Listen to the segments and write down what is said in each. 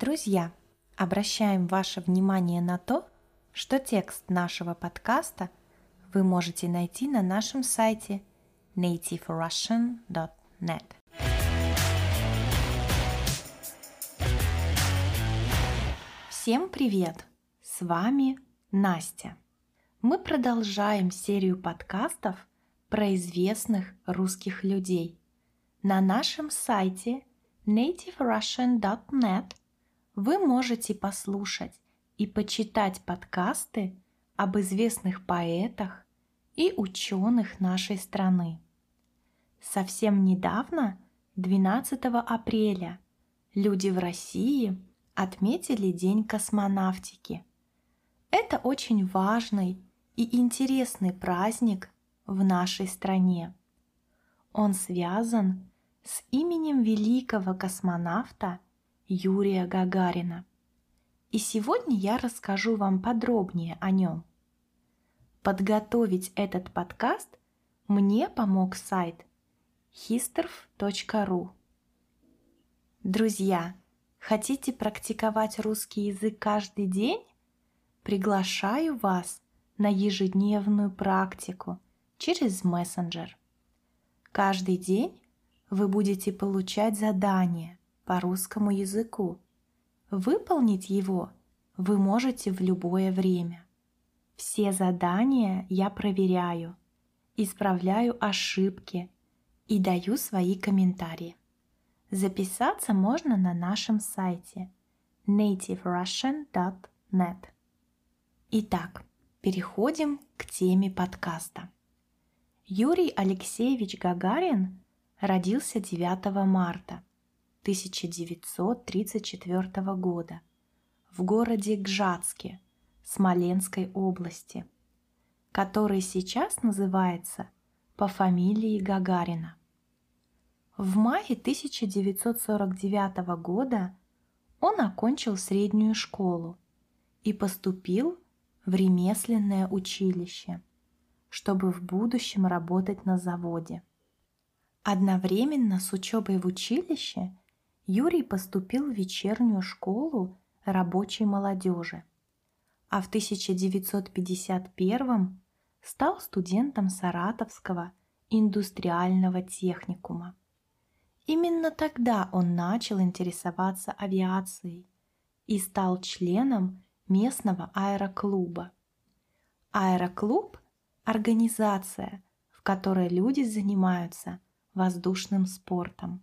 Друзья, обращаем ваше внимание на то, что текст нашего подкаста вы можете найти на нашем сайте nativerussian.net. Всем привет! С вами Настя. Мы продолжаем серию подкастов про известных русских людей. На нашем сайте nativerussian.net вы можете послушать и почитать подкасты об известных поэтах и ученых нашей страны. Совсем недавно, 12 апреля, люди в России отметили День космонавтики. Это очень важный и интересный праздник в нашей стране. Он связан с именем великого космонавта Юрия Гагарина. И сегодня я расскажу вам подробнее о нем. Подготовить этот подкаст мне помог сайт histrf.ru. Друзья, хотите практиковать русский язык каждый день? Приглашаю вас на ежедневную практику через мессенджер. Каждый день вы будете получать задание по русскому языку. Выполнить его вы можете в любое время. Все задания я проверяю, исправляю ошибки и даю свои комментарии. Записаться можно на нашем сайте nativerussian.net. Итак, переходим к теме подкаста. Юрий Алексеевич Гагарин родился 9 марта 1934 года в городе Гжатске Смоленской области, который сейчас называется по фамилии Гагарина. В мае 1949 года он окончил среднюю школу и поступил в ремесленное училище, чтобы в будущем работать на заводе. Одновременно с учебой в училище Юрий поступил в вечернюю школу рабочей молодежи, а в 1951 стал студентом Саратовского индустриального техникума. Именно тогда он начал интересоваться авиацией и стал членом местного аэроклуба. Аэроклуб – организация, в которой люди занимаются воздушным спортом.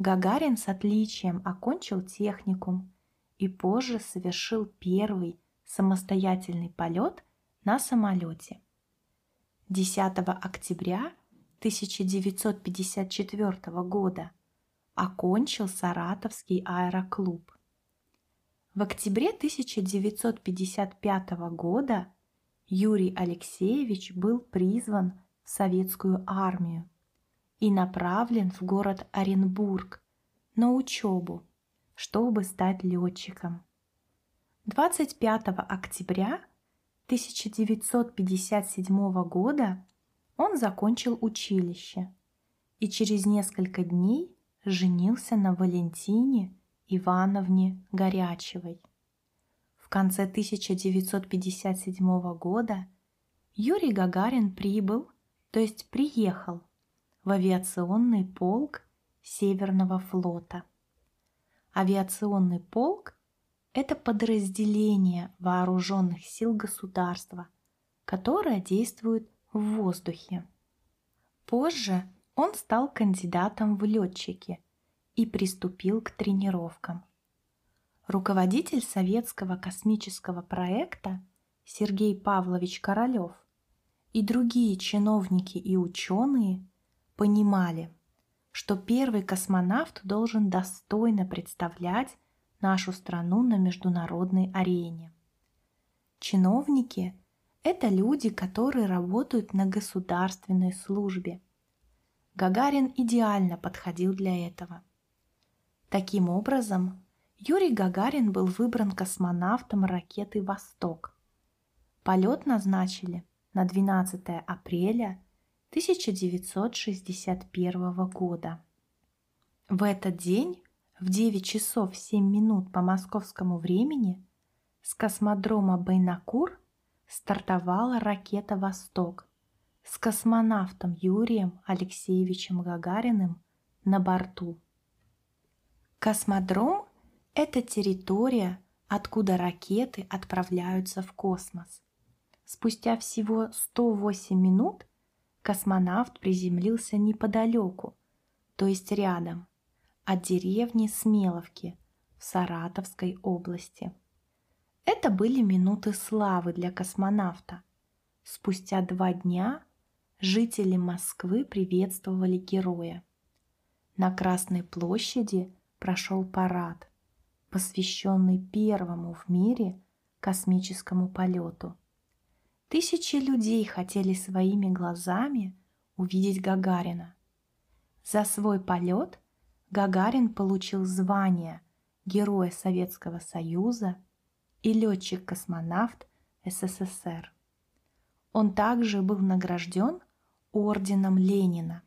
Гагарин с отличием окончил техникум и позже совершил первый самостоятельный полет на самолете. 10 октября 1954 года окончил Саратовский аэроклуб. В октябре 1955 года Юрий Алексеевич был призван в советскую армию и направлен в город Оренбург на учебу, чтобы стать летчиком. 25 октября 1957 года он закончил училище и через несколько дней женился на Валентине Ивановне Горячевой. В конце 1957 года Юрий Гагарин приехал в авиационный полк Северного флота. Авиационный полк – это подразделение вооруженных сил государства, которое действует в воздухе. Позже он стал кандидатом в летчики и приступил к тренировкам. Руководитель советского космического проекта Сергей Павлович Королёв и другие чиновники и ученые понимали, что первый космонавт должен достойно представлять нашу страну на международной арене. Чиновники – это люди, которые работают на государственной службе. Гагарин идеально подходил для этого. Таким образом, Юрий Гагарин был выбран космонавтом ракеты «Восток». Полет назначили на 12 апреля 1961 года. В этот день в 9 часов 7 минут по московскому времени с космодрома Байконур стартовала ракета «Восток» с космонавтом Юрием Алексеевичем Гагариным на борту. Космодром – это территория, откуда ракеты отправляются в космос. Спустя всего 108 минут космонавт приземлился неподалеку, то есть рядом, от деревни Смеловки в Саратовской области. Это были минуты славы для космонавта. Спустя 2 дня жители Москвы приветствовали героя. На Красной площади прошел парад, посвященный первому в мире космическому полету. Тысячи людей хотели своими глазами увидеть Гагарина. За свой полет Гагарин получил звание Героя Советского Союза и летчик-космонавт СССР. Он также был награжден орденом Ленина.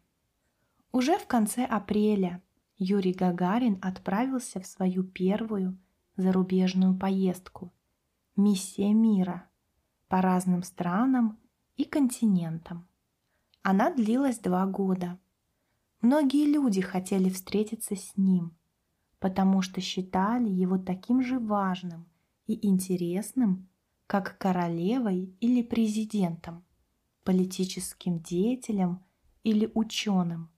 Уже в конце апреля Юрий Гагарин отправился в свою первую зарубежную поездку «Миссия мира» по разным странам и континентам. Она длилась 2 года. Многие люди хотели встретиться с ним, потому что считали его таким же важным и интересным, как королевой или президентом, политическим деятелем или ученым,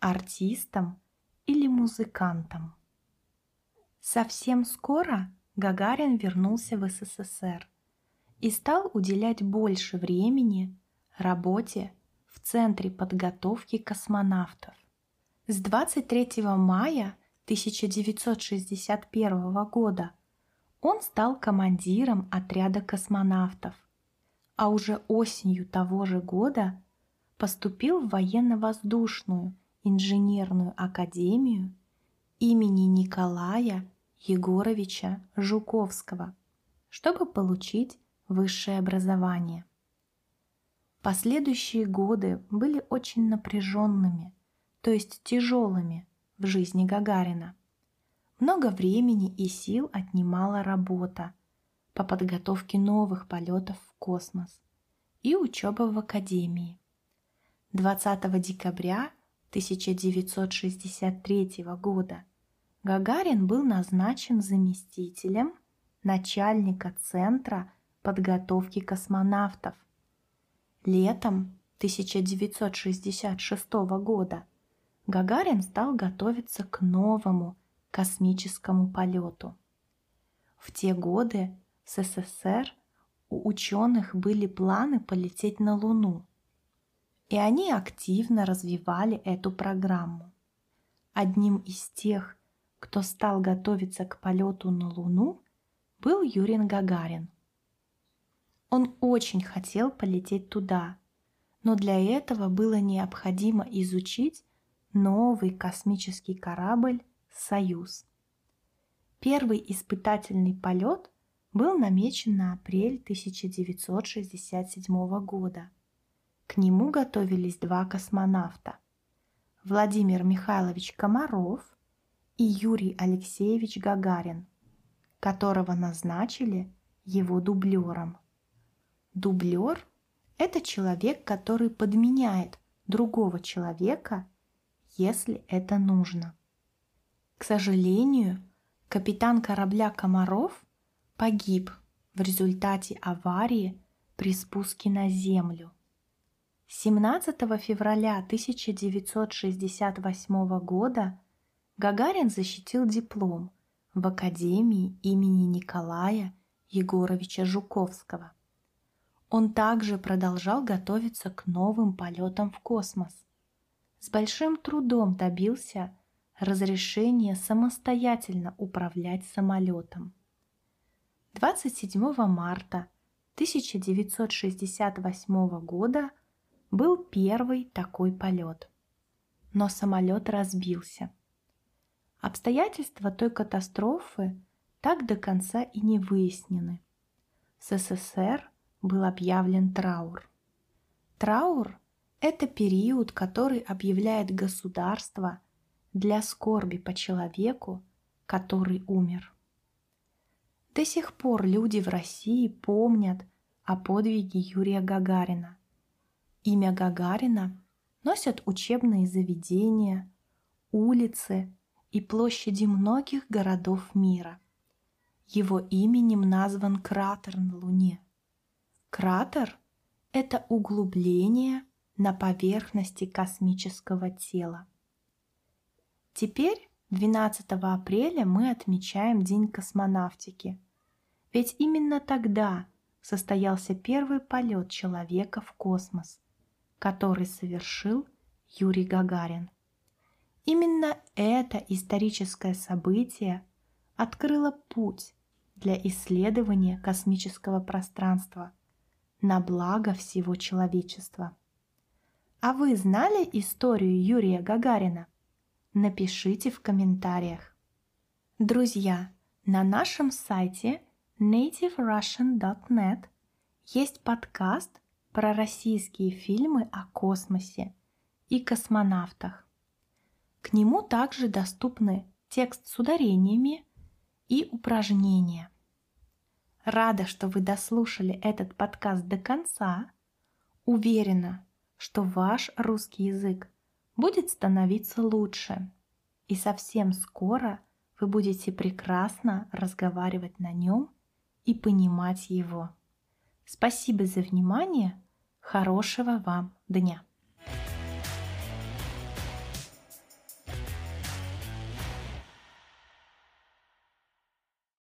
артистом или музыкантом. Совсем скоро Гагарин вернулся в СССР и стал уделять больше времени работе в Центре подготовки космонавтов. С 23 мая 1961 года он стал командиром отряда космонавтов, а уже осенью того же года поступил в военно-воздушную инженерную академию имени Николая Егоровича Жуковского, чтобы получить высшее образование. Последующие годы были очень напряженными, то есть тяжелыми в жизни Гагарина. Много времени и сил отнимала работа по подготовке новых полетов в космос и учеба в академии. 20 декабря 1963 года Гагарин был назначен заместителем начальника Центра подготовки космонавтов. Летом 1966 года Гагарин стал готовиться к новому космическому полету. В те годы в СССР у ученых были планы полететь на Луну, и они активно развивали эту программу. Одним из тех, кто стал готовиться к полету на Луну, был Юрий Гагарин. Он очень хотел полететь туда, но для этого было необходимо изучить новый космический корабль «Союз». Первый испытательный полет был намечен на апрель 1967 года. К нему готовились 2 космонавта – Владимир Михайлович Комаров и Юрий Алексеевич Гагарин, которого назначили его дублером. Дублер – это человек, который подменяет другого человека, если это нужно. К сожалению, капитан корабля Комаров погиб в результате аварии при спуске на Землю. 17 февраля 1968 года Гагарин защитил диплом в Академии имени Николая Егоровича Жуковского. Он также продолжал готовиться к новым полетам в космос. С большим трудом добился разрешения самостоятельно управлять самолетом. 27 марта 1968 года был первый такой полет, но самолет разбился. Обстоятельства той катастрофы так до конца и не выяснены. В СССР был объявлен траур. Траур – это период, который объявляет государство для скорби по человеку, который умер. До сих пор люди в России помнят о подвиге Юрия Гагарина. Имя Гагарина носят учебные заведения, улицы и площади многих городов мира. Его именем назван кратер на Луне. Кратер — это углубление на поверхности космического тела. Теперь 12 апреля мы отмечаем День космонавтики, ведь именно тогда состоялся первый полет человека в космос, который совершил Юрий Гагарин. Именно это историческое событие открыло путь для исследования космического пространства на благо всего человечества. А вы знали историю Юрия Гагарина? Напишите в комментариях. Друзья, на нашем сайте nativerussian.net есть подкаст про российские фильмы о космосе и космонавтах. К нему также доступны текст с ударениями и упражнения. Рада, что вы дослушали этот подкаст до конца. Уверена, что ваш русский язык будет становиться лучше, и совсем скоро вы будете прекрасно разговаривать на нем и понимать его. Спасибо за внимание, хорошего вам дня!